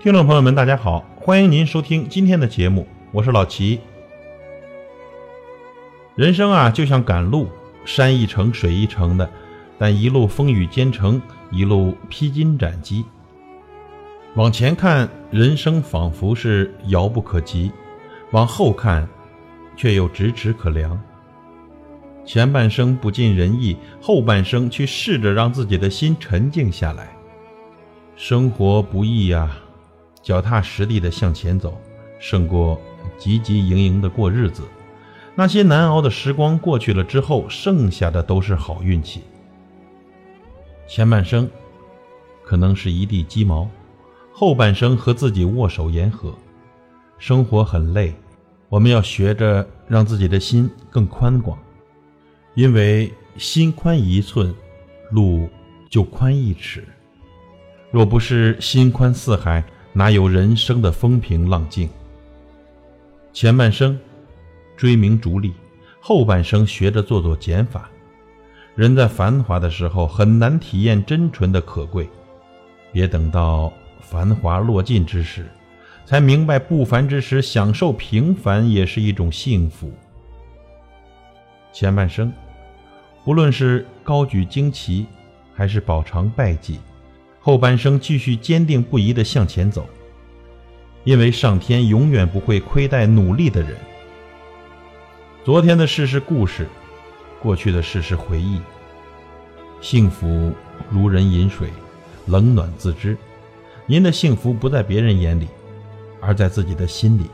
听众朋友们大家好，欢迎您收听今天的节目，我是老齐。人生啊就像赶路，山一程水一程的，但一路风雨兼程，一路披荆斩棘。往前看，人生仿佛是遥不可及，往后看却又咫尺可量。前半生不尽人意，后半生去试着让自己的心沉静下来。生活不易啊，脚踏实地的向前走，胜过汲汲营营的过日子。那些难熬的时光过去了之后，剩下的都是好运气。前半生可能是一地鸡毛，后半生和自己握手言和。生活很累，我们要学着让自己的心更宽广，因为心宽一寸，路就宽一尺。若不是心宽似海，哪有人生的风平浪静？前半生追名逐利，后半生学着做做减法。人在繁华的时候很难体验真纯的可贵，别等到繁华落尽之时，才明白不凡之时享受平凡也是一种幸福。前半生无论是高举旌旗还是饱尝败绩，后半生继续坚定不移地向前走，因为上天永远不会亏待努力的人。昨天的事是故事，过去的事是回忆。幸福如人饮水，冷暖自知。您的幸福不在别人眼里，而在自己的心里。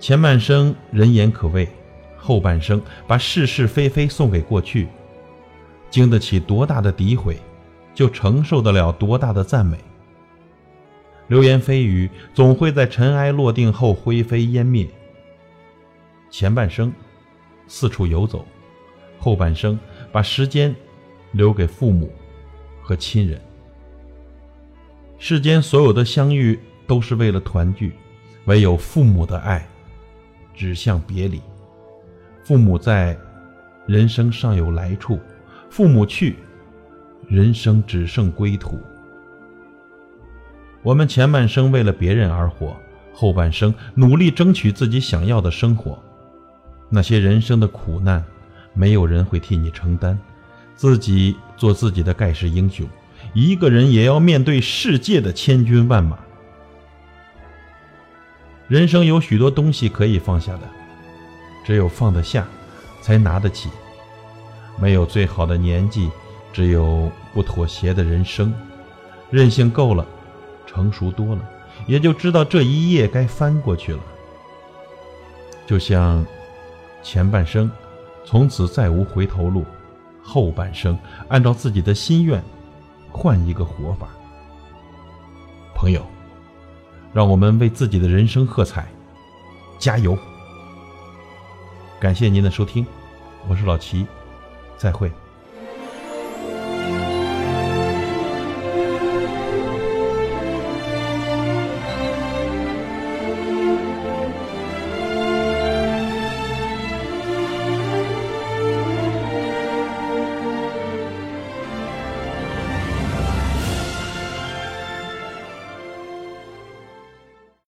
前半生人言可畏，后半生把是是非非送给过去。经得起多大的诋毁，就承受得了多大的赞美。流言蜚语总会在尘埃落定后灰飞烟灭。前半生四处游走，后半生把时间留给父母和亲人。世间所有的相遇都是为了团聚，唯有父母的爱指向别离。父母在，人生尚有来处；父母去，人生只剩归途。我们前半生为了别人而活，后半生努力争取自己想要的生活。那些人生的苦难，没有人会替你承担，自己做自己的盖世英雄，一个人也要面对世界的千军万马。人生有许多东西可以放下的，只有放得下，才拿得起。没有最好的年纪，只有不妥协的人生。任性够了，成熟多了，也就知道这一页该翻过去了。就像前半生从此再无回头路，后半生按照自己的心愿换一个活法。朋友，让我们为自己的人生喝彩，加油！感谢您的收听，我是老齐，再会。